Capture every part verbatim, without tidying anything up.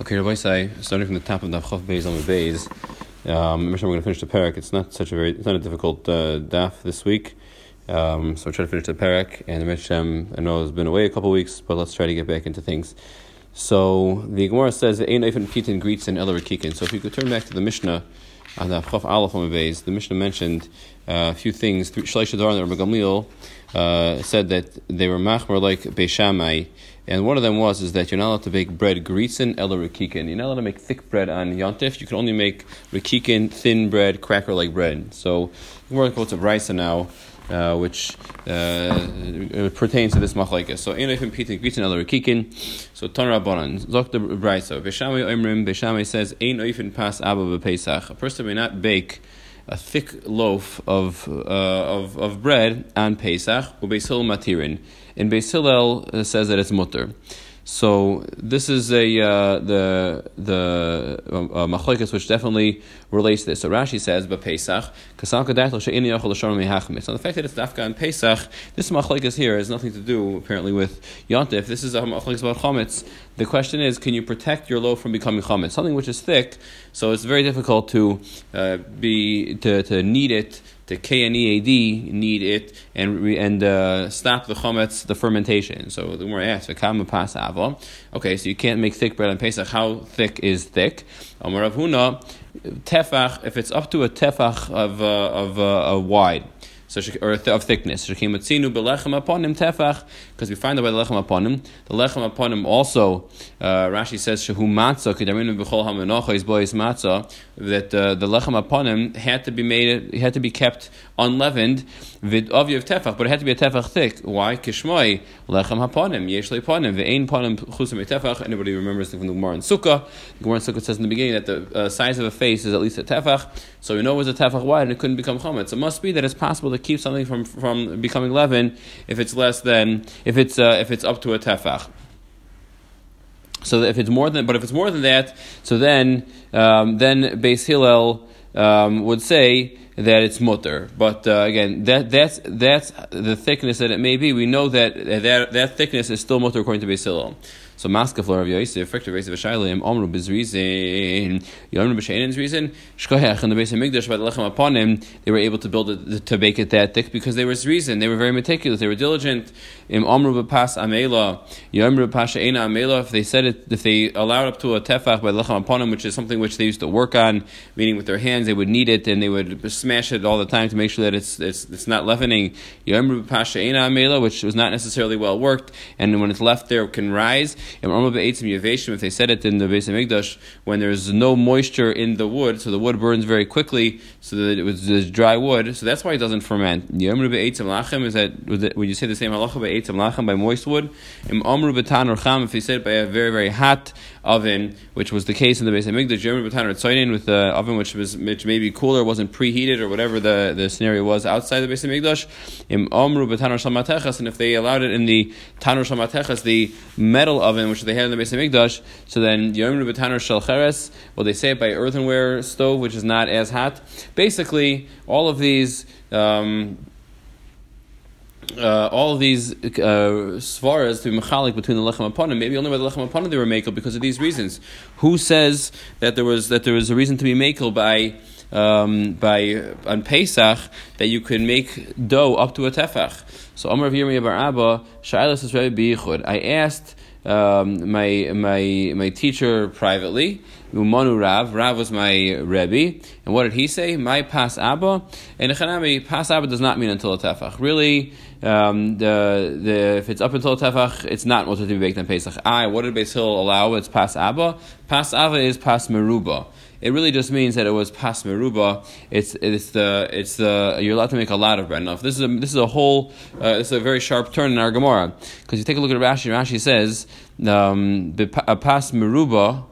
Okay, Rabbi Say, starting from the top of the Daf Chaf Beis on the Beis, um, we're going to finish the parak. It's not such a very, it's not a difficult uh, daf this week, um, so we'll try to finish the parak. And Hashem, I know has been away a couple of weeks, but let's try to get back into things. So the Gemara says, "Ein Eifen Pitin Greets and Ela Rekikin." So if you could turn back to the Mishnah on the Daf Chaf Aleph on the Beis, the Mishnah mentioned uh, a few things. Shlai Shadar and Rabbi Gamliel uh, said that they were machmer like Beis Shammai. And one of them was is that you're not allowed to bake bread gritzin ela rekikin. You're not allowed to make thick bread on Yontif. You can only make rekikin, thin bread, cracker-like bread. So we're in quotes of Raisa now, uh, which uh, pertains to this machlekes. So ein oifin pitin gritzin ela rekikin. So tan rabbanan zok the Raisa. Beis Shammai omrim. Beis Shammai says ein oifin pas abba b'Pesach. A person may not bake a thick loaf of uh, of of bread on Pesach, uBeis Hillel matirin, and Beis Hillel says that it's mutter. So this is a uh, the the machlokes uh, which definitely relates to this. So Rashi says, but Pesach, kasal kadatl she'ein yochel l'shar mehachmitz. So the fact that it's dafka on Pesach, this machlokes here has nothing to do apparently with Yontif. This is a machlokes about chametz. The question is, can you protect your loaf from becoming chametz? Something which is thick, so it's very difficult to uh, be to to knead it. The K N E A D need it and re, and uh, stop the chametz, the fermentation. So the more asked, okay, so you can't make thick bread on Pesach. How thick is thick? Amar Rav Huna, tefach, if it's up to a tefach of uh, of uh, a wide. So or of thickness. Because we find out by the lechem upon him. The lechem upon him also, uh, Rashi says that uh, the lechem upon him had to be made, had to be kept unleavened with of tefach, but it had to be a tefach thick. Why? Kishmoi lechem upon him, yesh upon him, ve'ein upon him chusam tefach. Anybody remembers from the Gemara in Sukkah? The Gemara in Sukkah says in the beginning that the uh, size of a face is at least a tefach, so we know it was a tefach wide and it couldn't become chametz. So it must be that it's possible to keep something from from becoming leaven if it's less than if it's uh, if it's up to a tefach. So if it's more than, but if it's more than that, so then um, then Beis Hillel um, would say that it's mutter. But uh, again, that that's that's the thickness that it may be. We know that that that thickness is still mutter according to Beis Hillel. So Maska Flor of Yosef, Frictor Yosef Shailim, Omru Bizrizin, Yomru Bishanin's reason, Shkohech and the Beis Hamikdash by the lechem upon him, they were able to build it, to bake it that thick because they were reason. They were very meticulous. They were diligent. Im Omru B'Pas Amela, Yomru Pasha Ena Amela. If they said it, if they allowed up to a tefach by the lechem upon him, which is something which they used to work on, meaning with their hands, they would knead it and they would smash it all the time to make sure that it's it's it's not leavening. Yomru Pasha Ena Amela, which was not necessarily well worked, and when it's left there, it can rise. If they said it in the Beis Hamikdash, when there's no moisture in the wood, so the wood burns very quickly, so that it was this dry wood, so that's why it doesn't ferment. Is that when you say the same halacha by moist wood? If they said it by a very, very hot oven, which was the case in the Beis Hamikdash, with the oven which was which maybe cooler, wasn't preheated, or whatever the, the scenario was outside the Beis Hamikdash, and if they allowed it in the Tanur Shel Matechas, the metal oven which they had in the Beis Hamikdash, so then Yom Ru B'Tanur Shel Cheres, well, they say it by earthenware stove which is not as hot. Basically, all of these. Um, Uh, all of these uh, svaras to be mechalik between the lechem upon him, maybe only by the lechem upon him they were makel because of these reasons. Who says that there was that there was a reason to be makel by um, by on Pesach that you could make dough up to a tefach? So Amar Rav Yirmiyah bar Abba, Shailas is Rabbi Biyichud. I asked um, my my my teacher privately. Umanu Rav, Rav was my Rebbe, and what did he say? My pas Abba, and Echanami, pas Abba does not mean until a tefach. Really, um, the the if it's up until a tefach, it's not mutter to be baked on Pesach. I, what did Beis Hillel allow? It's pas Abba. Pas Abba is pas Meruba. It really just means that it was pas Meruba. It's it's the it's the you're allowed to make a lot of bread. Now, if this is a this is a whole uh, this is a very sharp turn in our Gemara because you take a look at Rashi. Rashi says um, the pas Meruba.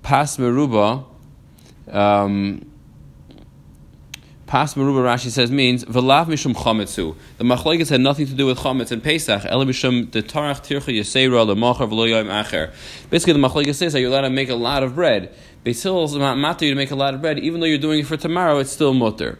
Pas Meruba, um, Pas Meruba, Rashi says, means Velav Mishum Chametzu. The Machlokes had nothing to do with Chametz and Pesach. Ela Mishum the Tarach Tircha Yaseira LeMachar V'Lo Yom Acher. Basically, the Machlokes says that you're allowed to make a lot of bread. Beis Hillel is not matter you to make a lot of bread, even though you're doing it for tomorrow. It's still mutter.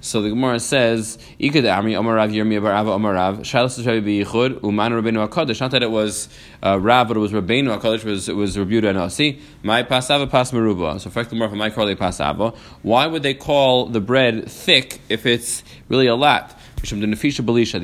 So the Gemara says, "Ikad Amri Amar Rav Yirmiyah bar Ava Amar Rav Shalos Rabbi Biyichud Uman Rabbeinu Hakadosh." Not that it was uh, Rav, but it was Rabbeinu Hakadosh. Was it was Rabbi Yehuda Hanasi? My pasava pas meruba. So first the Gemara from my korle pasava. Why would they call the bread thick if it's really a lot? The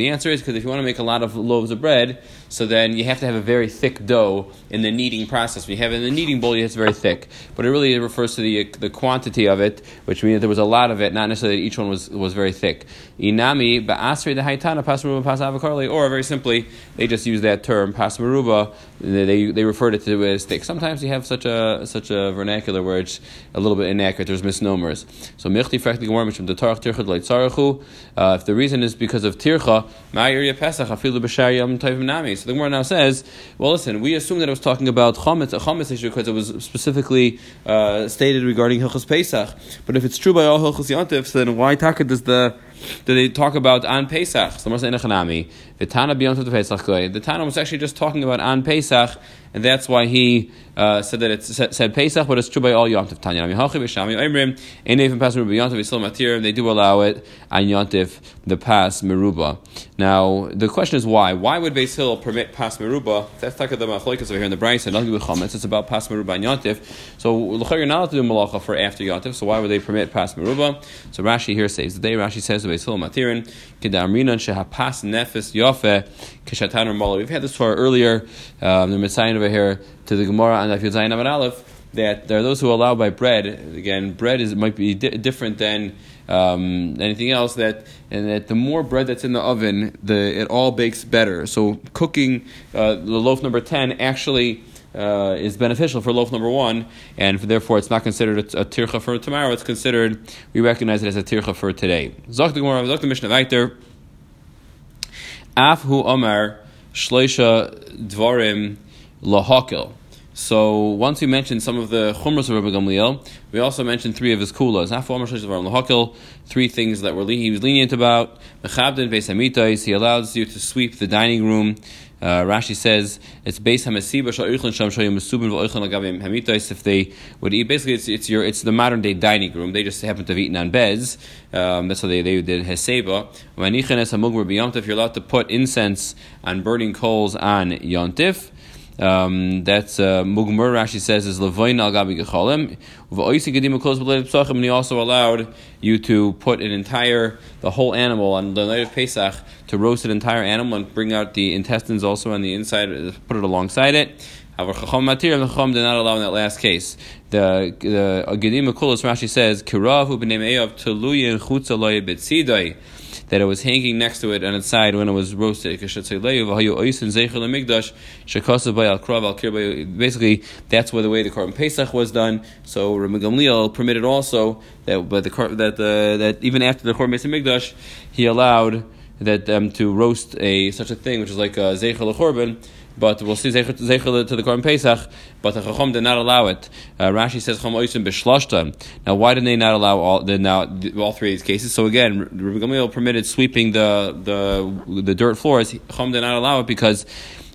answer is because if you want to make a lot of loaves of bread, so then you have to have a very thick dough in the kneading process. When you have it in the kneading bowl, it's very thick. But it really refers to the the quantity of it, which means that there was a lot of it, not necessarily that each one was, was very thick. Inami ba'asri dehaitana pasmeruba pasavakarli, or very simply, they just use that term, pasmeruba, they they referred it to as thick. Sometimes you have such a such a vernacular where it's a little bit inaccurate, there's misnomers. So michti frekti gemor mishum detarach tirchud leitzarachu, if the reason is because of tircha, ma'ir pesach afilu b'shar yom tovim nami. So the Gemara now says, well, listen, we assume that it was talking about chametz, a chametz issue, because it was specifically uh, stated regarding hilchos pesach. But if it's true by all hilchos yontif, then why taka does the that they talk about on Pesach? So the Tana was actually just talking about on Pesach, and that's why he uh, said that it said Pesach, but it's true by all Yom Tov. Tanya, they do allow it on Yom Tov, the Pas Meruba. Now the question is why? Why would Beis Hillel permit Pas Meruba? That's talking about the Machlokas over here in the Brayse. Nothing with chametz. It's about Pas Meruba on Yom Tov. So l'chayr you're not allowed to do malacha for after Yom Tov. So why would they permit Pas Meruba? So Rashi here says the day Rashi says. We've had this Torah earlier, um, the Mitzvah over here, to the Gemara on Daf Yud Zayin Amud Aleph, that there are those who allow by bread. Again, bread is might be di- different than um, anything else, that and that the more bread that's in the oven, the it all bakes better. So cooking uh, the loaf number ten actually Uh, is beneficial for loaf number one, and therefore it's not considered a, a tircha for tomorrow. It's considered, we recognize it as a tircha for today. Zok the Gemara, Zok the Mishnah Vayter. Af hu Omer shleisha dvarim lahakel. So once we mentioned some of the chumras of Rabbi Gamliel, we also mentioned three of his kulas. Three things that were he was lenient about. He allows you to sweep the dining room. Uh, Rashi says it's based on if they would eat. Basically, it's it's your it's the modern day dining room. They just happen to have eaten on beds. Um, that's how they they did heseba. You're allowed to put incense on burning coals on yontif. Um, that's uh, Mugmur, Rashi says, is Levoin al Gabi Gecholim. And he also allowed you to put an entire, the whole animal on the night of Pesach, to roast an entire animal and bring out the intestines also on the inside, put it alongside it. However, Chacham Matir and Chacham did not allow in that last case. The the Gedim Makulos, Rashi says, Kiravu b'nei me'ev teluyin chutza loye b'tzidai, that it was hanging next to it on its side when it was roasted. Basically, that's where the way the Korban Pesach was done. So Rabbi Gamliel permitted also that, but the that the that even after the Korban Pesach Mikdash, he allowed that them um, to roast a such a thing, which is like a zeichel lekorban. But we'll see zeichel to the Korban Pesach. But the Chacham did not allow it. Uh, Rashi says Chacham oisim b'shlashta. Now, why did they not allow all the now all three of these cases? So again, Rabbi Gamliel permitted sweeping the the the dirt floors. Chacham did not allow it because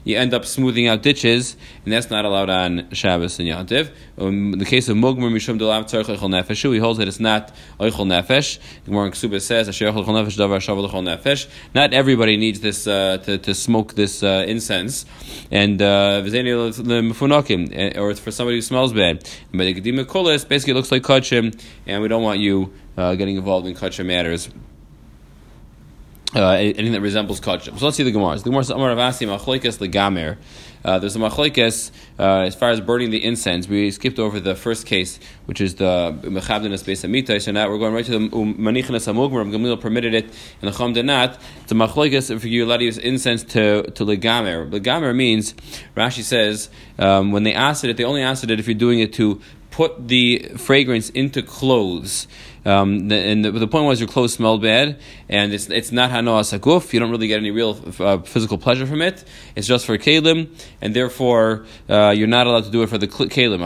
you end up smoothing out ditches, and that's not allowed on Shabbos and Yom Tov. Um, in the case of Mugmar, Mishum Delav Tzarech Eichel Nefesh, he holds that it's not Eichel Nefesh. The Gemara in Ksubah says, Asher Eichel Nefesh, Davar Shav Eichel Nefesh. Not everybody needs this uh, to, to smoke this uh, incense. And Vizeni Lemefunokim, or it's for somebody who smells bad. But the Gedim Mekulis basically looks like Kodshim, and we don't want you uh, getting involved in Kodshim matters. Uh, anything that resembles kodshim. So let's see the Gemara. The Gemara says, Amar Avasi, Machloikas Legamer. Uh, there's a Machloikas uh, as far as burning the incense. We skipped over the first case, which is the Mechabdin Esbeis Amitai. So now we're going right to the Manichnas Amogmar. Gamliel permitted it, and the Chacham did not. The Machloikas, if you're allowed to use incense to, to Legamer. Legamer means, Rashi says, um, when they asked it, they only asked it if you're doing it to put the fragrance into clothes. Um, the, and the, the point was your clothes smelled bad, and it's it's not hanoah saguf. You don't really get any real uh, physical pleasure from it. It's just for kelim, and therefore uh, you're not allowed to do it for the kelim.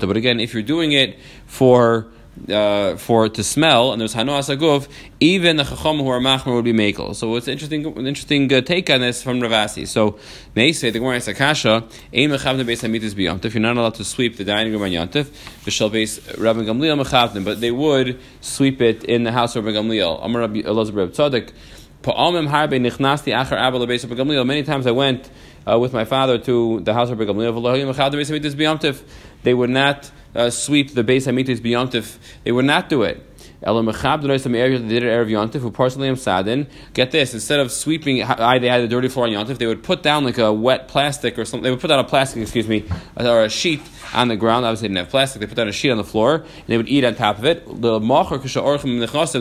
But again, if you're doing it for uh, for it to smell, and there's Hanuas Aguf, even the Chacham who are Machmer would be Makel. So it's interesting, an interesting uh, take on this from Rav Asi. So they say, the Gemara is Akasha, Ein Mechavne Beis Hamitis B'Yomtiv, you're not allowed to sweep the dining room on Yomtiv, B'Shel Beis Rabban Gamliel Mechavne, but they would sweep it in the house of Rabban Gamliel. Amar Rabbi Elazar Reb Tzadok, Pa'amim Harbe Nichnasti Achar Abba LeBeis Rabban Gamliel. Many times I went Uh, with my father to the house of Rabban Gamliel, they would not uh, sweep the Beis Hamitis B'Yomtiv. They would not do it. Get this, instead of sweeping, they had a dirty floor on Yomtiv, they would put down like a wet plastic or something. They would put down a plastic, excuse me, or a sheet on the ground. Obviously, they didn't have plastic. They put down a sheet on the floor, and they would eat on top of it. The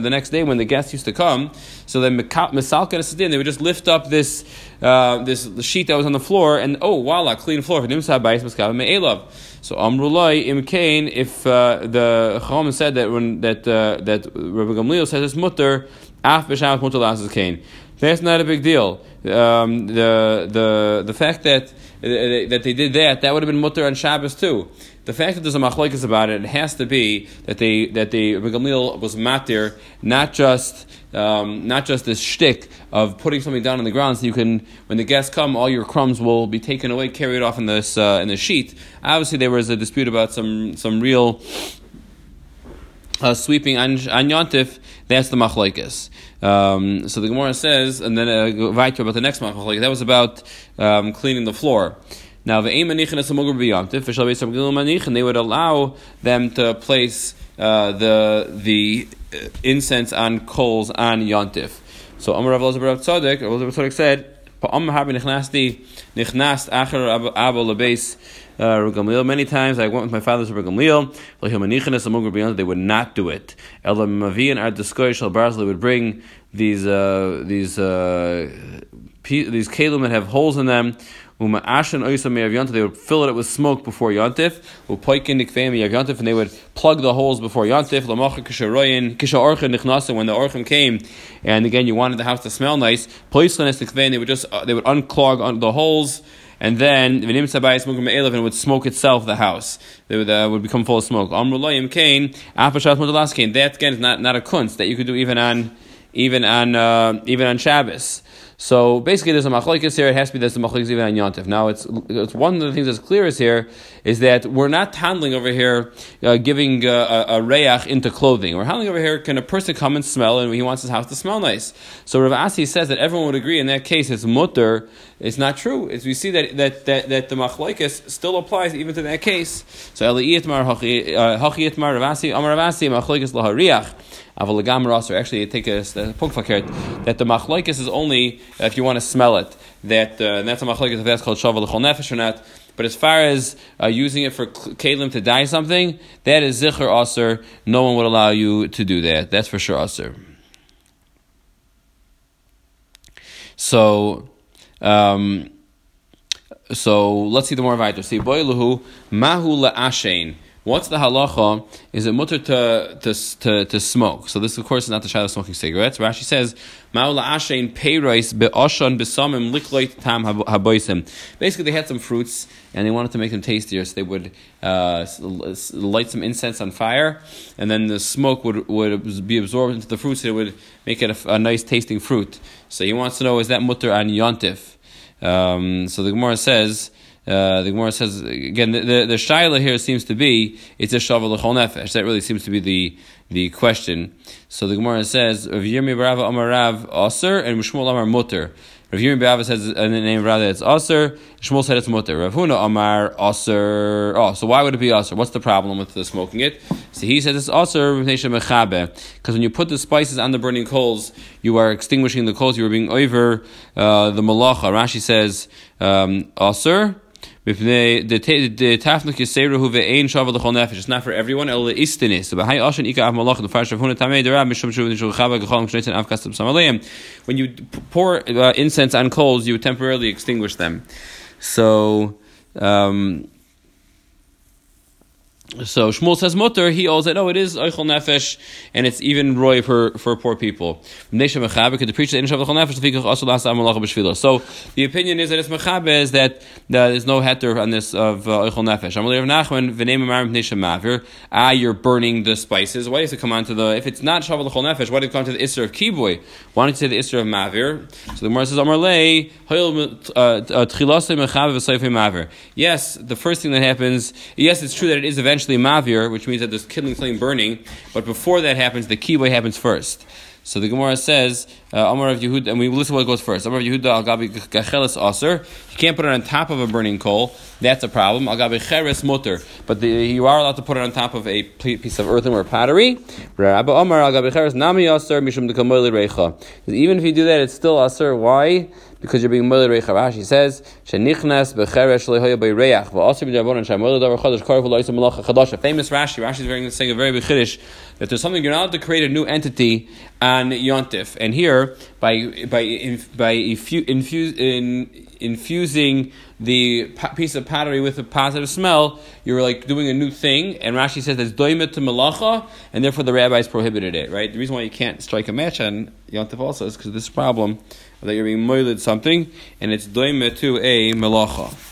next day, when the guests used to come, so then they would just lift up this uh, this sheet that was on the floor, and oh, voila, clean floor. So Amrulai Imkain, if uh, the Chacham said that when that uh, that Rabbi Gamliel says it's mutter, af b'shabbos mutter la'asas kain. That's not a big deal. Um, the the the fact that that they did that, that would have been mutter on Shabbos too. The fact that there's a machlokes about it, it has to be that they that the Rabbi Gamliel was matir, not just um, not just this shtick of putting something down on the ground so you can, when the guests come, all your crumbs will be taken away, carried off in this uh, in the sheet. Obviously, there was a dispute about some some real uh, sweeping on on Yontif. That's the machlokes. Um, so the Gemara says, and then uh, go back to about the next machlokes. That was about um, cleaning the floor. Now, they would allow them to place uh, the the incense on coals on Yontif. So Amar Rav Elazar Reb Tzadok, Rav Elazar Reb Tzadok said, many times I went with my father's Rabban Gamliel, they would not do it. They would bring these uh, these uh, these kelim that have holes in them. They would fill it with smoke before Yontif, and they would plug the holes before Yontif. When the Orchim came, and again you wanted the house to smell nice, they would just uh, they would unclog the holes, and then it would smoke itself, the house. It would, uh, would become full of smoke. That again is not, not a kunst that you could do even on even on uh, even on Shabbos. So basically, there's a machlokes here. It has to be there's a machlokes even on Yontif. Now, it's, it's one of the things that's clear is here is that we're not handling over here uh, giving uh, a, a reach into clothing. We're handling over here, can a person come and smell, and he wants his house to smell nice. So Rav Asi says that everyone would agree in that case it's mutter. It's not true. It's, we see that that that, that the machlokes still applies even to that case. So Eli Itmar Hachi Itmar Rav Asi Amar Rav Asi machlokes lahariach. Actually, take a poke fakert that the machlokes is only if you want to smell it. That uh, that's a machlokes if that's called shavel l'chol nefesh or not. But as far as uh, using it for kalim to dye something, that is zikr aser. No one would allow you to do that. That's for sure aser. So. Um, so let's see the more vayter. See boy luhu mahu la'ashein. What's the halacha? Is it mutter to, to to to smoke? So this, of course, is not the shayla of smoking cigarettes. Rashi says, "Ma'ula ashein peiros be'oshan b'samim likloit tam haboisim." Basically, they had some fruits and they wanted to make them tastier, so they would uh, light some incense on fire, and then the smoke would, would be absorbed into the fruits, and it would make it a, a nice tasting fruit. So he wants to know: is that mutter on Yontif? Um, so the Gemara says. Uh, the Gemara says again. The the, the shaila here seems to be it's a shavel l'chol nefesh. That really seems to be the the question. So the Gemara says Rav Yirmi bar Ava Amar Rav Aser and Shmuel Amar Mutter. Rav Yirmi bar Ava says in the name of Rav that it's Aser. Shmuel said it's Mutter. Rav Huna Amar Aser. Oh, so why would it be Aser? What's the problem with the smoking it? So he says it's Aser because when you put the spices on the burning coals, you are extinguishing the coals. You are being over uh, the malacha. Rashi says um, Aser. It's not for everyone. When you pour uh, incense on coals, you temporarily extinguish them. So, um, So Shmuel says mutter. He also said, "No, it is oichel nefesh, and it's even roy for, for poor people." So the opinion is that it's mechabe is that, that there's no heter on this of oichel nefesh. Ah, you're burning the spices. Why does it come onto the? If it's not shavel oichel nefesh, why did it come to the iser of kibui? Why don't you say the iser of mavir? So the Gemara says, "Amar lei hoil." Yes, the first thing that happens. Yes, it's true that it is eventually mavir, which means that there's kindling, flame, burning, but before that happens, the kibui happens first. So the Gemara says, uh, Amar of Yehuda, and we listen what goes first. Amar of Yehuda, al gabi gacheles aser. You can't put it on top of a burning coal. That's a problem. Al gabi cheres mutter. But the, you are allowed to put it on top of a piece of earthenware pottery. Rabbi Amar, al gabi cheres nami aser mishum dekam moili reicha. Even if you do that, it's still aser. Why? Because you're being moili reicha. Rashi says, shenichnas becheres lehoya beireach. Va'aser b'darbonan shem moili davar chadash karvu loysa malacha chadasha. Famous Rashi. Rashi is saying a very big chiddush that there's something you're not allowed to create a new entity on Yontif, and here by by by infuse, in, infusing the piece of pottery with a positive smell, you're like doing a new thing. And Rashi says that's doimet to malacha, and therefore the rabbis prohibited it. Right? The reason why you can't strike a match on Yontif also is because of this problem that you're being moiled something, and it's doimet to a malacha.